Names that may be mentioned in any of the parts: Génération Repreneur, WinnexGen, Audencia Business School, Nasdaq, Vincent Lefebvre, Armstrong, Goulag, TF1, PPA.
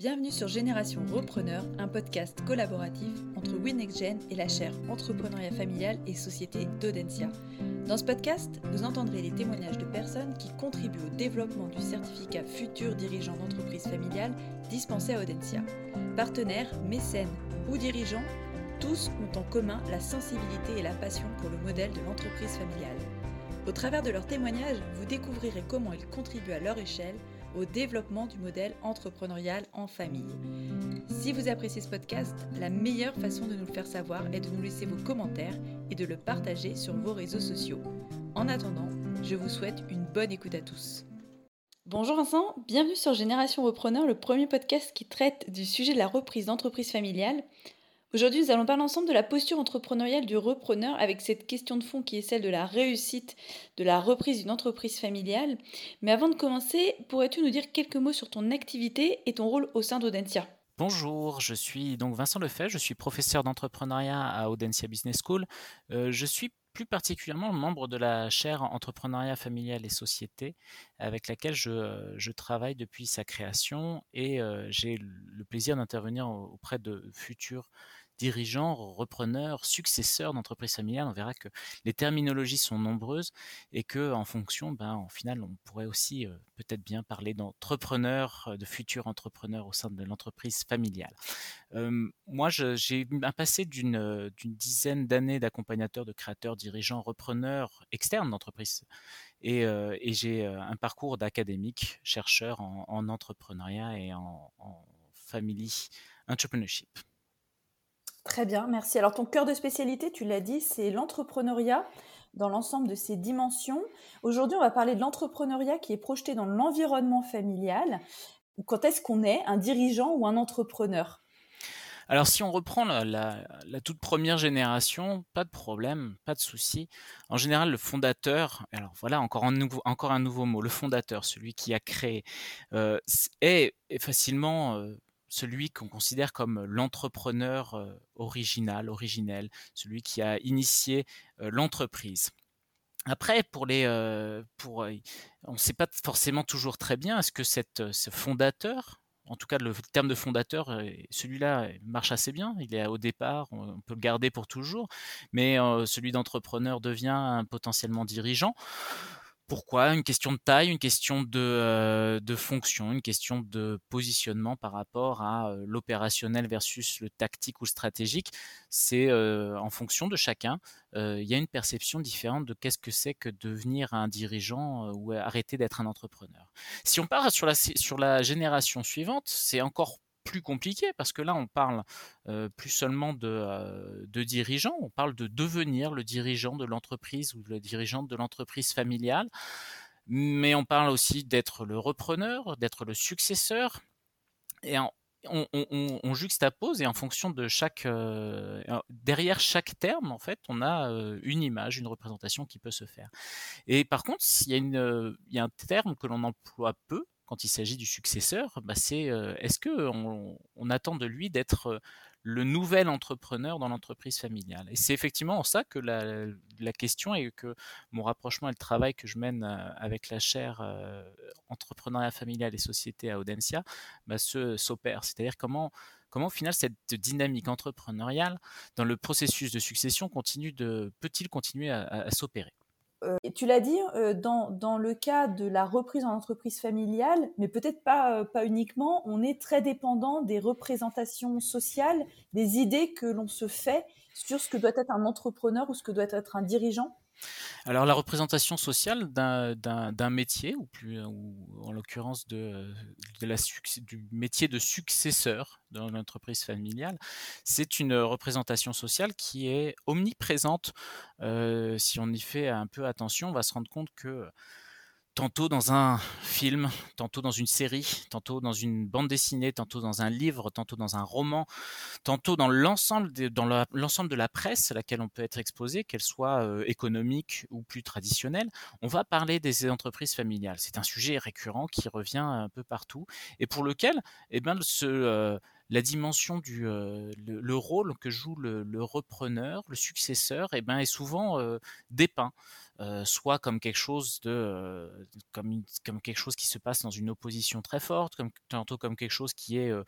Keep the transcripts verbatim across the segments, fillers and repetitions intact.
Bienvenue sur Génération Repreneur, un podcast collaboratif entre WinnexGen et la chaire Entrepreneuriat familial et société d'Audencia. Dans ce podcast, vous entendrez les témoignages de personnes qui contribuent au développement du certificat futur dirigeant d'entreprise familiale dispensé à Audencia. Partenaires, mécènes ou dirigeants, tous ont en commun la sensibilité et la passion pour le modèle de l'entreprise familiale. Au travers de leurs témoignages, vous découvrirez comment ils contribuent à leur échelle au développement du modèle entrepreneurial en famille. Si vous appréciez ce podcast, la meilleure façon de nous le faire savoir est de nous laisser vos commentaires et de le partager sur vos réseaux sociaux. En attendant, je vous souhaite une bonne écoute à tous. Bonjour Vincent, bienvenue sur Génération Repreneur, le premier podcast qui traite du sujet de la reprise d'entreprise familiale. Aujourd'hui, nous allons parler ensemble de la posture entrepreneuriale du repreneur avec cette question de fond qui est celle de la réussite de la reprise d'une entreprise familiale. Mais avant de commencer, pourrais-tu nous dire quelques mots sur ton activité et ton rôle au sein d'Audencia ? Bonjour, je suis donc Vincent Lefebvre, je suis professeur d'entrepreneuriat à Audencia Business School. Euh, je suis plus particulièrement membre de la chaire Entrepreneuriat familial et société avec laquelle je, je travaille depuis sa création et euh, j'ai le plaisir d'intervenir auprès de futurs dirigeants, repreneurs, successeurs d'entreprises familiales. On verra que les terminologies sont nombreuses et qu'en fonction, ben, en final, on pourrait aussi euh, peut-être bien parler d'entrepreneurs, de futurs entrepreneurs au sein de l'entreprise familiale. Euh, moi, je, j'ai un passé d'une, d'une dizaine d'années d'accompagnateur de créateurs, dirigeants, repreneurs externes d'entreprises. Et, euh, et j'ai un parcours d'académique, chercheur en, en entrepreneuriat et en, en family entrepreneurship. Très bien, merci. Alors, ton cœur de spécialité, tu l'as dit, c'est l'entrepreneuriat dans l'ensemble de ses dimensions. Aujourd'hui, on va parler de l'entrepreneuriat qui est projeté dans l'environnement familial. Quand est-ce qu'on est un dirigeant ou un entrepreneur ? Alors, si on reprend la, la, la toute première génération, pas de problème, pas de souci. En général, le fondateur, alors voilà, encore un nouveau, encore un nouveau mot, le fondateur, celui qui a créé, euh, est, est facilement... Euh, celui qu'on considère comme l'entrepreneur original, originel, celui qui a initié l'entreprise. Après, pour les, pour, on ne sait pas forcément toujours très bien, est-ce que cette, ce fondateur, en tout cas le terme de fondateur, celui-là marche assez bien, il est au départ, on peut le garder pour toujours, mais celui d'entrepreneur devient potentiellement dirigeant. Pourquoi ? Une question de taille, une question de, euh, de fonction, une question de positionnement par rapport à euh, l'opérationnel versus le tactique ou stratégique. C'est euh, en fonction de chacun. Euh, il y a une perception différente de qu'est-ce que c'est que devenir un dirigeant euh, ou arrêter d'être un entrepreneur. Si on part sur la, sur la génération suivante, c'est encore plus compliqué parce que là, on parle euh, plus seulement de, euh, de dirigeant, on parle de devenir le dirigeant de l'entreprise ou le dirigeant de l'entreprise familiale, mais on parle aussi d'être le repreneur, d'être le successeur et en, on, on, on juxtapose et en fonction de chaque, euh, derrière chaque terme, en fait, on a euh, une image, une représentation qui peut se faire. Et par contre, il y a une, euh, il y a un terme que l'on emploie peu, quand il s'agit du successeur, bah c'est euh, est-ce qu'on on attend de lui d'être le nouvel entrepreneur dans l'entreprise familiale ? Et c'est effectivement en ça que la, la question et que mon rapprochement et le travail que je mène avec la chaire euh, Entrepreneuriat familial et société à Audencia bah, se, s'opère. C'est-à-dire comment, comment au final cette dynamique entrepreneuriale dans le processus de succession continue de, peut-il continuer à, à, à s'opérer ? Euh, tu l'as dit, euh, dans, dans le cas de la reprise en entreprise familiale, mais peut-être pas, euh, pas uniquement, on est très dépendant des représentations sociales, des idées que l'on se fait sur ce que doit être un entrepreneur ou ce que doit être un dirigeant. Alors la représentation sociale d'un, d'un, d'un métier, ou, plus, ou en l'occurrence de, de la, du métier de successeur dans l'entreprise familiale, c'est une représentation sociale qui est omniprésente. Euh, si on y fait un peu attention, on va se rendre compte que tantôt dans un film, tantôt dans une série, tantôt dans une bande dessinée, tantôt dans un livre, tantôt dans un roman, tantôt dans l'ensemble de, dans la, l'ensemble de la presse à laquelle on peut être exposé, qu'elle soit euh, économique ou plus traditionnelle, on va parler des entreprises familiales. C'est un sujet récurrent qui revient un peu partout et pour lequel eh ben, ce... Euh, la dimension du euh, le, le rôle que joue le, le repreneur, le successeur, eh ben, est souvent euh, dépeint. euh, soit comme quelque chose de euh, comme une, comme quelque chose qui se passe dans une opposition très forte, comme tantôt comme quelque chose qui est euh,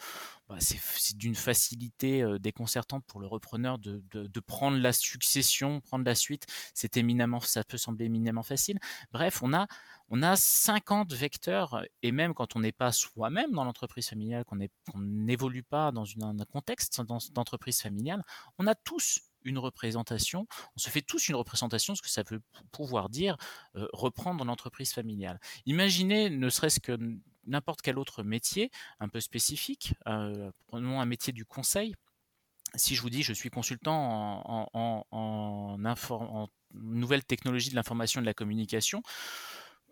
bah, c'est, c'est d'une facilité euh, déconcertante pour le repreneur de, de de prendre la succession, prendre la suite. C'est éminemment, ça peut sembler éminemment facile. Bref, on a on a cinquante vecteurs, et même quand on n'est pas soi-même dans l'entreprise familiale, qu'on n'évolue pas dans une, un contexte dans, d'entreprise familiale, on a tous une représentation, on se fait tous une représentation, ce que ça peut pouvoir dire euh, reprendre l'entreprise familiale. Imaginez, ne serait-ce que n'importe quel autre métier un peu spécifique, euh, prenons un métier du conseil. Si je vous dis, je suis consultant en, en, en, en, inform- en nouvelles technologies de l'information et de la communication,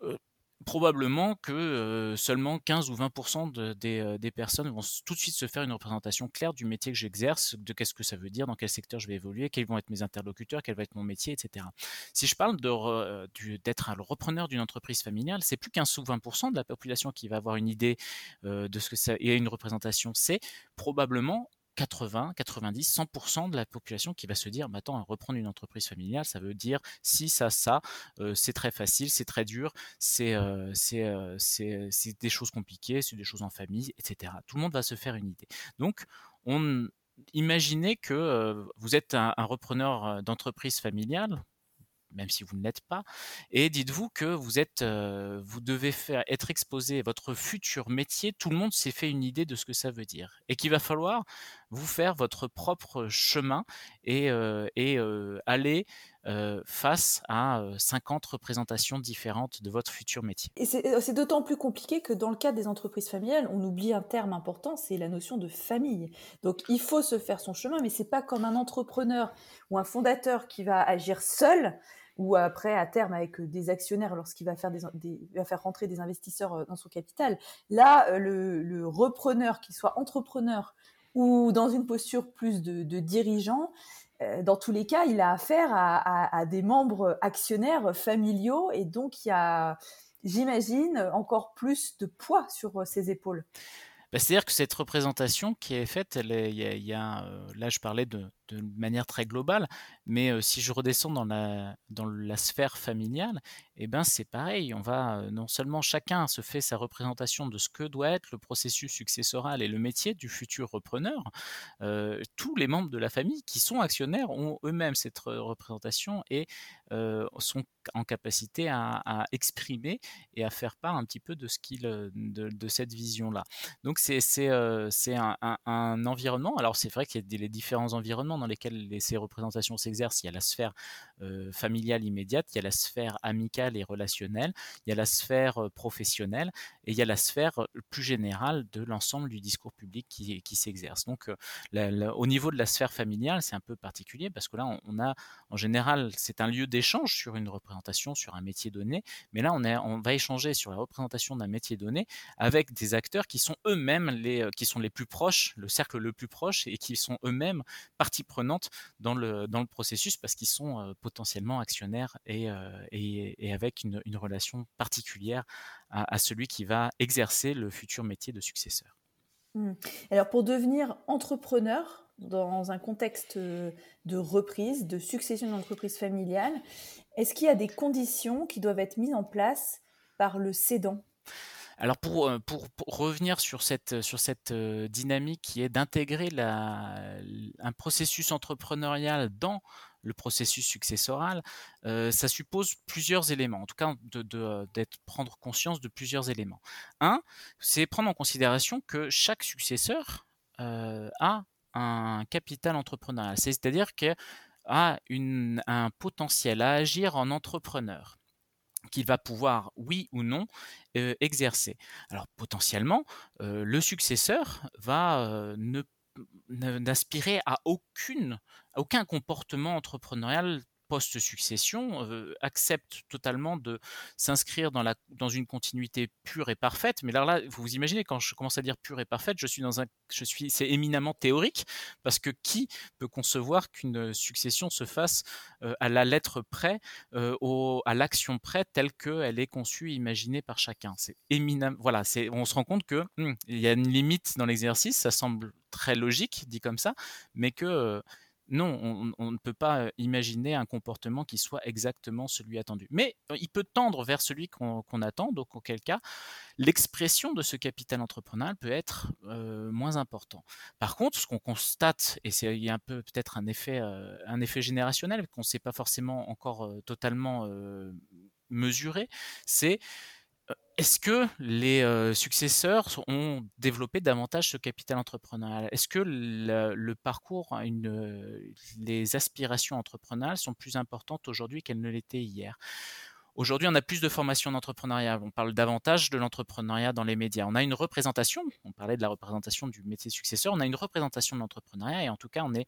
euh, probablement que euh, seulement quinze ou vingt pour cent de, des, des personnes vont tout de suite se faire une représentation claire du métier que j'exerce, de qu'est-ce que ça veut dire, dans quel secteur je vais évoluer, quels vont être mes interlocuteurs, quel va être mon métier, et cetera. Si je parle de re, du, d'être un repreneur d'une entreprise familiale, c'est plus quinze ou vingt pour cent de la population qui va avoir une idée euh, de ce que ça et une représentation, c'est probablement quatre-vingts, quatre-vingt-dix, cent pour cent de la population qui va se dire bah, « Attends, reprendre une entreprise familiale, ça veut dire si, ça, ça, euh, c'est très facile, c'est très dur, c'est, euh, c'est, euh, c'est, c'est des choses compliquées, c'est des choses en famille, et cetera » Tout le monde va se faire une idée. Donc, on, imaginez que euh, vous êtes un, un repreneur d'entreprise familiale, même si vous ne l'êtes pas, et dites-vous que vous êtes, euh, vous devez faire, être exposé à votre futur métier. Tout le monde s'est fait une idée de ce que ça veut dire, et qu'il va falloir vous faire votre propre chemin et, euh, et euh, aller euh, face à cinquante représentations différentes de votre futur métier. Et c'est, c'est d'autant plus compliqué que dans le cadre des entreprises familiales, on oublie un terme important, c'est la notion de famille. Donc il faut se faire son chemin, mais c'est pas comme un entrepreneur ou un fondateur qui va agir seul, ou après à terme avec des actionnaires lorsqu'il va faire, des, des, va faire rentrer des investisseurs dans son capital. Là, le, le repreneur, qu'il soit entrepreneur ou dans une posture plus de, de dirigeant, euh, dans tous les cas, il a affaire à, à, à des membres actionnaires familiaux, et donc il y a, j'imagine, encore plus de poids sur ses épaules. Bah, c'est-à-dire que cette représentation qui est faite, elle est, y a, y a, euh, là je parlais de, de manière très globale, mais euh, si je redescends dans la, dans la sphère familiale, eh ben, c'est pareil. On va, euh, non seulement chacun se fait sa représentation de ce que doit être le processus successoral et le métier du futur repreneur, euh, tous les membres de la famille qui sont actionnaires ont eux-mêmes cette représentation et euh, sont en capacité à, à exprimer et à faire part un petit peu de, ce qu'il, de, de cette vision-là. Donc c'est, c'est, euh, c'est un, un, un environnement. Alors c'est vrai qu'il y a des, les différents environnements dans lesquels les, ces représentations s'exercent. Il y a la sphère euh, familiale immédiate, il y a la sphère amicale et relationnelle, il y a la sphère euh, professionnelle, et il y a la sphère euh, plus générale de l'ensemble du discours public qui, qui s'exerce. Donc euh, la, la, au niveau de la sphère familiale, c'est un peu particulier parce que là on, on a, en général, c'est un lieu d'échange sur une représentation, sur un métier donné, mais là on, est, on va échanger sur la représentation d'un métier donné avec des acteurs qui sont eux-mêmes les, qui sont les plus proches, le cercle le plus proche, et qui sont eux-mêmes partie prenante dans le, dans le processus parce qu'ils sont euh, potentiellement actionnaires et, euh, et, et avec une, une relation particulière à, à celui qui va exercer le futur métier de successeur. Mmh. Alors pour devenir entrepreneur, dans un contexte de reprise, de succession d'entreprise familiale, est-ce qu'il y a des conditions qui doivent être mises en place par le cédant ? Alors pour, pour, pour revenir sur cette, sur cette dynamique qui est d'intégrer la, un processus entrepreneurial dans le processus successoral, euh, ça suppose plusieurs éléments, en tout cas de, de, d'être, prendre conscience de plusieurs éléments. Un, c'est prendre en considération que chaque successeur euh, a un capital entrepreneurial, c'est-à-dire qu'il a une, un potentiel à agir en entrepreneur qu'il va pouvoir, oui ou non, euh, exercer. Alors potentiellement, euh, le successeur va euh, ne, ne, n'aspirer à, aucune, à aucun comportement entrepreneurial post-succession, euh, accepte totalement de s'inscrire dans, la, dans une continuité pure et parfaite. Mais là, là, vous vous imaginez, quand je commence à dire pure et parfaite, je suis dans un, je suis, c'est éminemment théorique, parce que qui peut concevoir qu'une succession se fasse euh, à la lettre près, euh, au, à l'action près, telle qu'elle est conçue et imaginée par chacun. C'est éminemment, voilà, c'est, on se rend compte que hum, il y a une limite dans l'exercice, ça semble très logique, dit comme ça, mais que... Euh, non, on, on ne peut pas imaginer un comportement qui soit exactement celui attendu. Mais il peut tendre vers celui qu'on, qu'on attend, donc auquel cas, l'expression de ce capital entrepreneurial peut être euh, moins important. Par contre, ce qu'on constate, et c'est, il y a un peu peut-être un effet, euh, un effet générationnel qu'on ne sait pas forcément encore euh, totalement euh, mesurer, c'est euh, est-ce que les euh, successeurs ont développé davantage ce capital entrepreneurial ? Est-ce que le, le parcours, une, euh, les aspirations entrepreneuriales sont plus importantes aujourd'hui qu'elles ne l'étaient hier ? Aujourd'hui, on a plus de formations d'entrepreneuriat, on parle davantage de l'entrepreneuriat dans les médias. On a une représentation, on parlait de la représentation du métier successeur, on a une représentation de l'entrepreneuriat et en tout cas, on est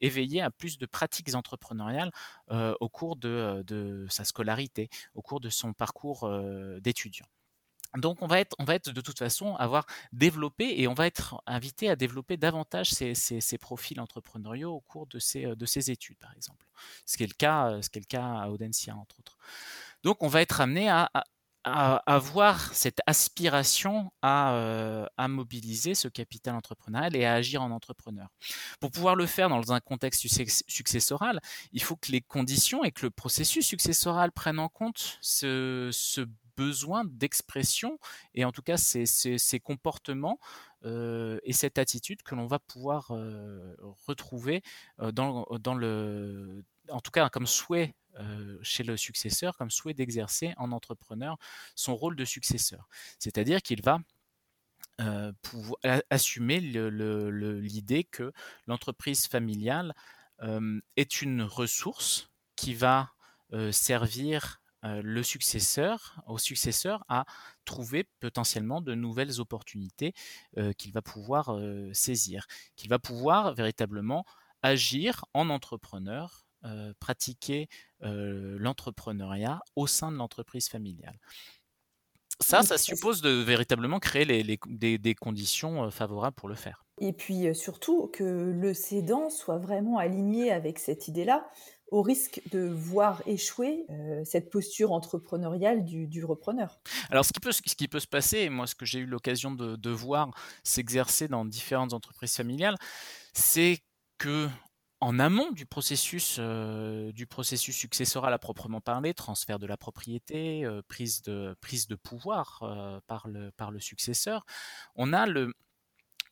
éveillé à plus de pratiques entrepreneuriales euh, au cours de, de sa scolarité, au cours de son parcours euh, d'étudiant. Donc, on va, être, on va être de toute façon avoir développé et on va être invité à développer davantage ces, ces, ces profils entrepreneuriaux au cours de ces, de ces études, par exemple. Ce qui est le cas, ce qui est le cas à Audencia, entre autres. Donc, on va être amené à, à, à avoir cette aspiration à, euh, à mobiliser ce capital entrepreneurial et à agir en entrepreneur. Pour pouvoir le faire dans un contexte successoral, il faut que les conditions et que le processus successoral prennent en compte ce, ce besoin d'expression et en tout cas ces, ces, ces comportements euh, et cette attitude que l'on va pouvoir euh, retrouver euh, dans, dans le, en tout cas comme souhait euh, chez le successeur, comme souhait d'exercer en entrepreneur son rôle de successeur. C'est-à-dire qu'il va euh, pouvoir assumer le, le, le, l'idée que l'entreprise familiale euh, est une ressource qui va euh, servir le successeur, au successeur à trouver potentiellement de nouvelles opportunités euh, qu'il va pouvoir euh, saisir, qu'il va pouvoir véritablement agir en entrepreneur, euh, pratiquer euh, l'entrepreneuriat au sein de l'entreprise familiale. Ça, ça suppose de véritablement créer les, les, des, des conditions favorables pour le faire. Et puis surtout que le cédant soit vraiment aligné avec cette idée-là, au risque de voir échouer euh, cette posture entrepreneuriale du, du repreneur. Alors, ce qui peut, ce qui peut se passer, et moi, ce que j'ai eu l'occasion de, de voir s'exercer dans différentes entreprises familiales, c'est que en amont du processus, euh, du processus successoral à proprement parler, transfert de la propriété, euh, prise de, prise de pouvoir euh, par le, par le successeur, on a le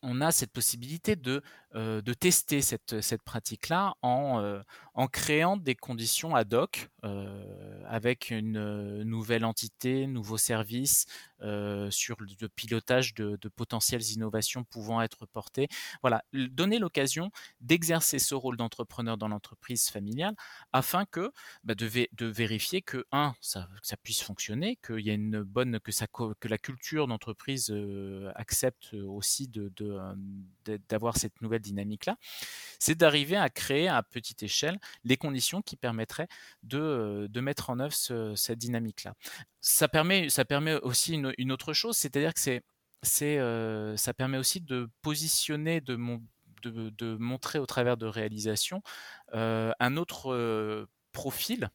on a cette possibilité de, euh, de tester cette, cette pratique-là en, euh, en créant des conditions ad hoc euh, avec une nouvelle entité, nouveaux services euh, sur le pilotage de, de potentielles innovations pouvant être portées. Voilà, donner l'occasion d'exercer ce rôle d'entrepreneur dans l'entreprise familiale afin que, bah, de, vé- de vérifier que, un, ça, ça puisse fonctionner, qu'il y a une bonne, que, ça, que la culture d'entreprise euh, accepte aussi de, de d'avoir cette nouvelle dynamique-là, c'est d'arriver à créer à petite échelle les conditions qui permettraient de, de mettre en œuvre ce, cette dynamique-là. Ça permet, ça permet aussi une, une autre chose, c'est-à-dire que c'est, c'est, euh, ça permet aussi de positionner, de, mon, de, de montrer au travers de réalisations euh, un autre euh, profil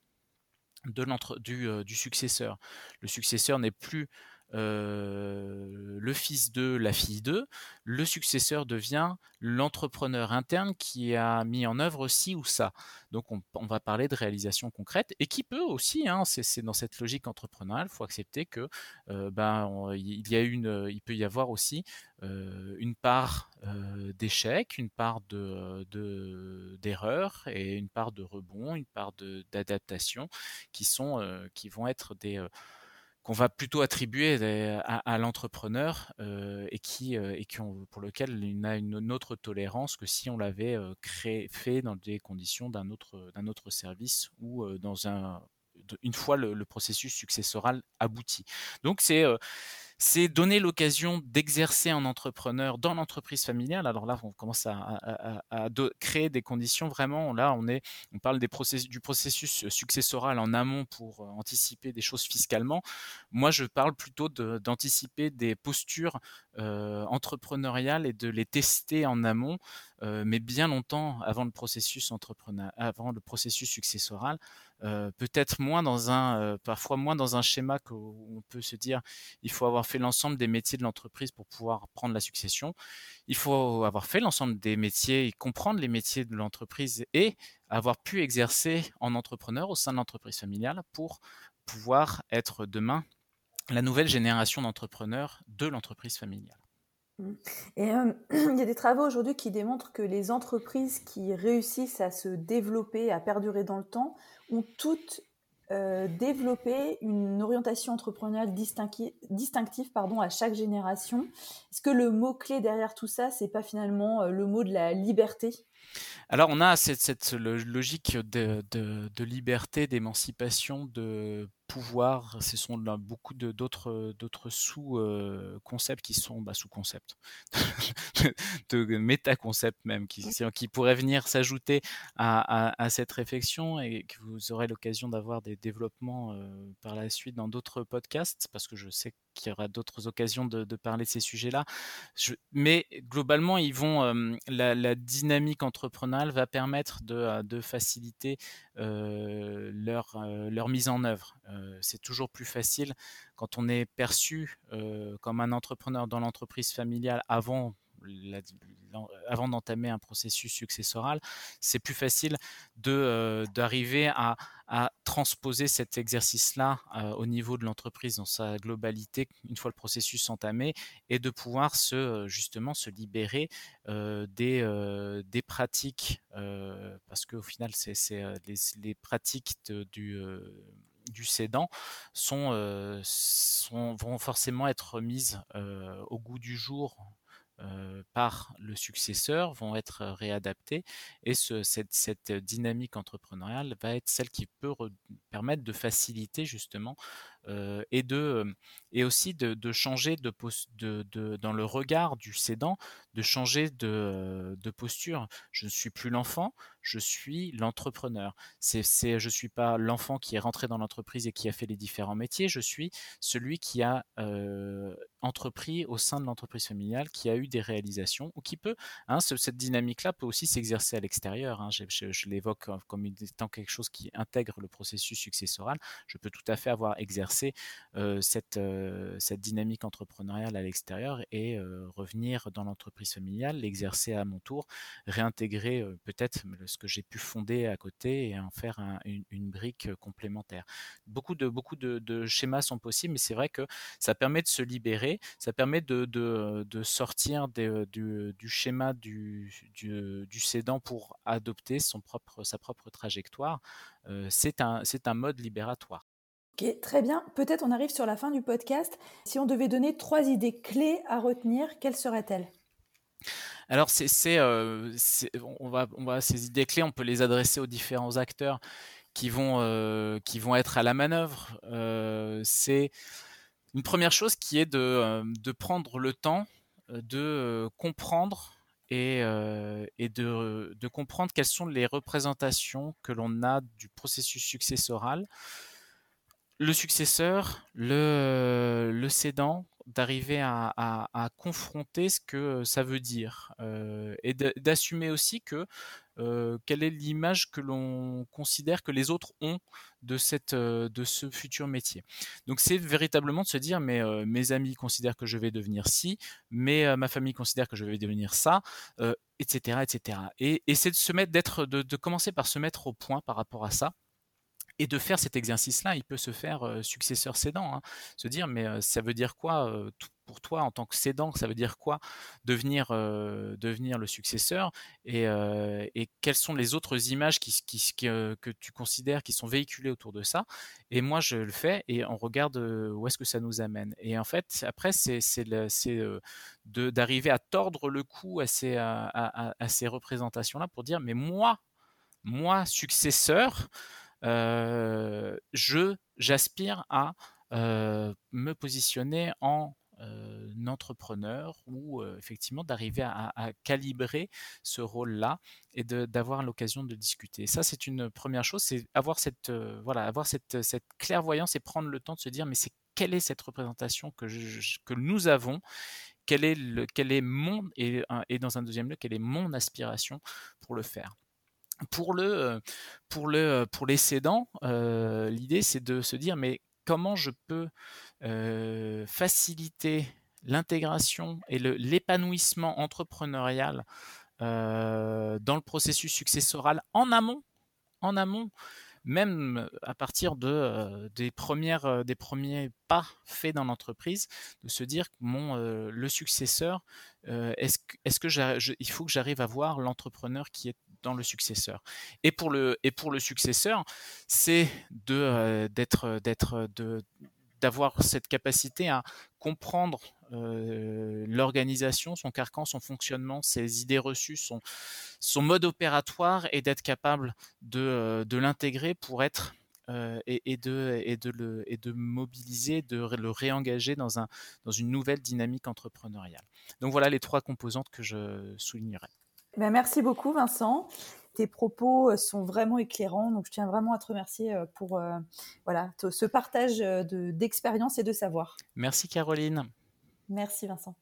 de l'entre, du, euh, du successeur. Le successeur n'est plus Euh, le fils de, la fille de, le successeur devient l'entrepreneur interne qui a mis en œuvre ci ou ça. Donc on, on va parler de réalisation concrète et qui peut aussi, hein, c'est, c'est dans cette logique entrepreneuriale, il faut accepter que euh, ben, on, il, y a une, il peut y avoir aussi euh, une part euh, d'échec, une part de, de, d'erreur et une part de rebond, une part de, d'adaptation qui, sont, euh, qui vont être des... Euh, qu'on va plutôt attribuer à, à, à l'entrepreneur euh, et, qui, euh, et qui ont, pour lequel il a une, une autre tolérance que si on l'avait euh, créé, fait dans des conditions d'un autre, d'un autre service ou euh, dans un, de, une fois le, le processus successoral abouti. Donc, c'est, euh, c'est donner l'occasion d'exercer en entrepreneur dans l'entreprise familiale. Alors là, on commence à, à, à, à de, créer des conditions vraiment. Là, on, est, on parle des process, du processus successoral en amont pour anticiper des choses fiscalement. Moi, je parle plutôt de, d'anticiper des postures euh, entrepreneuriales et de les tester en amont, euh, mais bien longtemps avant le processus entrepreneur, avant le processus successoral. Euh, peut-être moins dans un, euh, parfois moins dans un schéma où on peut se dire, il faut avoir fait l'ensemble des métiers de l'entreprise pour pouvoir prendre la succession. Il faut avoir fait l'ensemble des métiers et comprendre les métiers de l'entreprise et avoir pu exercer en entrepreneur au sein de l'entreprise familiale pour pouvoir être demain la nouvelle génération d'entrepreneurs de l'entreprise familiale. Et euh, il y a des travaux aujourd'hui qui démontrent que les entreprises qui réussissent à se développer, à perdurer dans le temps, ont toutes euh, développé une orientation entrepreneuriale distinctive, distinctive pardon, à chaque génération. Est-ce que le mot-clé derrière tout ça, c'est pas finalement le mot de la liberté ? Alors, on a cette, cette logique de, de, de liberté, d'émancipation, de pouvoir. Ce sont là, beaucoup de, d'autres, d'autres sous-concepts qui sont bah, sous-concepts, de méta-concepts même, qui, qui pourraient venir s'ajouter à, à, à cette réflexion et que vous aurez l'occasion d'avoir des développements euh, par la suite dans d'autres podcasts, parce que je sais qu'il y aura d'autres occasions de, de parler de ces sujets-là. Je, mais globalement, ils vont, euh, la, la dynamique entrepreneuriale va permettre de, de faciliter euh, leur, euh, leur mise en œuvre. Euh, c'est toujours plus facile quand on est perçu euh, comme un entrepreneur dans l'entreprise familiale avant, la, avant d'entamer un processus successoral. C'est plus facile de, euh, d'arriver à, à transposer cet exercice-là euh, au niveau de l'entreprise dans sa globalité une fois le processus entamé et de pouvoir se, justement se libérer euh, des, euh, des pratiques euh, parce qu'au final, c'est, c'est, les, les pratiques de, du... Euh, du cédant sont, euh, sont, vont forcément être mises euh, au goût du jour euh, par le successeur, vont être réadaptées et ce, cette, cette dynamique entrepreneuriale va être celle qui peut re- permettre de faciliter justement euh, et, de, et aussi de, de changer de, pos- de, de dans le regard du cédant, de changer de, de posture. Je ne suis plus l'enfant, je suis l'entrepreneur. C'est, c'est, je ne suis pas l'enfant qui est rentré dans l'entreprise et qui a fait les différents métiers. Je suis celui qui a euh, entrepris au sein de l'entreprise familiale, qui a eu des réalisations ou qui peut. Hein, ce, cette dynamique-là peut aussi s'exercer à l'extérieur. Hein. Je, je, je l'évoque comme étant quelque chose qui intègre le processus successoral. Je peux tout à fait avoir exercé euh, cette, euh, cette dynamique entrepreneuriale à l'extérieur et euh, revenir dans l'entreprise familiale, l'exercer à mon tour, réintégrer euh, peut-être ce que j'ai pu fonder à côté et en faire un, une, une brique complémentaire. Beaucoup de, beaucoup de, de schémas sont possibles, mais c'est vrai que ça permet de se libérer, ça permet de, de, de sortir des, du, du schéma du, du, du cédant pour adopter son propre, sa propre trajectoire. Euh, c'est un, c'est un mode libératoire. Ok, très bien. Peut-être on arrive sur la fin du podcast. Si on devait donner trois idées clés à retenir, quelles seraient-elles ? Alors, c'est, c'est, euh, c'est, on va, on va, ces idées clés, on peut les adresser aux différents acteurs qui vont, euh, qui vont être à la manœuvre. Euh, c'est une première chose qui est de, de prendre le temps de comprendre et, euh, et de, de comprendre quelles sont les représentations que l'on a du processus successoral. Le successeur, le, le cédant, d'arriver à, à, à confronter ce que ça veut dire euh, et de, d'assumer aussi que euh, quelle est l'image que l'on considère que les autres ont de, cette, de ce futur métier. Donc c'est véritablement de se dire mais euh, mes amis considèrent que je vais devenir ci, mais euh, ma famille considère que je vais devenir ça, euh, et cetera, et cetera. Et, et c'est de se mettre, d'être, de, de commencer par se mettre au point par rapport à ça. Et de faire cet exercice-là, il peut se faire euh, successeur cédant, hein. Se dire mais euh, ça veut dire quoi euh, tout pour toi en tant que cédant, ça veut dire quoi devenir, euh, devenir le successeur et, euh, et quelles sont les autres images qui, qui, qui, euh, que tu considères qui sont véhiculées autour de ça. Et moi, je le fais et on regarde où est-ce que ça nous amène. Et en fait, après, c'est, c'est, le, c'est euh, de, d'arriver à tordre le cou à ces, à, à, à ces représentations-là pour dire mais moi, moi, successeur, Euh, je j'aspire à euh, me positionner en euh, entrepreneur ou euh, effectivement d'arriver à, à calibrer ce rôle-là et de, d'avoir l'occasion de discuter. Ça, c'est une première chose, c'est avoir cette euh, voilà, avoir cette, cette clairvoyance et prendre le temps de se dire mais c'est quelle est cette représentation que je, que nous avons. Quel est le quel est mon et, et dans un deuxième lieu quelle est mon aspiration pour le faire. Pour le, pour le, pour les cédants, euh, l'idée c'est de se dire mais comment je peux euh, faciliter l'intégration et le, l'épanouissement entrepreneurial euh, dans le processus successoral en amont, en amont, même à partir de, euh, des, premières, euh, des premiers pas faits dans l'entreprise, de se dire que mon, euh, le successeur, euh, est-ce, est-ce que je, il faut que j'arrive à voir l'entrepreneur qui est dans le successeur. Et pour le, et pour le successeur, c'est de, euh, d'être, d'être, de, d'avoir cette capacité à comprendre euh, l'organisation, son carcan, son fonctionnement, ses idées reçues, son, son mode opératoire, et d'être capable de, de l'intégrer pour être euh, et, et, de, et, de le, et de mobiliser, de le réengager dans, un, dans une nouvelle dynamique entrepreneuriale. Donc voilà les trois composantes que je soulignerai. Ben merci beaucoup Vincent, tes propos sont vraiment éclairants, donc je tiens vraiment à te remercier pour euh, voilà, te, ce partage de, d'expérience et de savoir. Merci Caroline. Merci Vincent.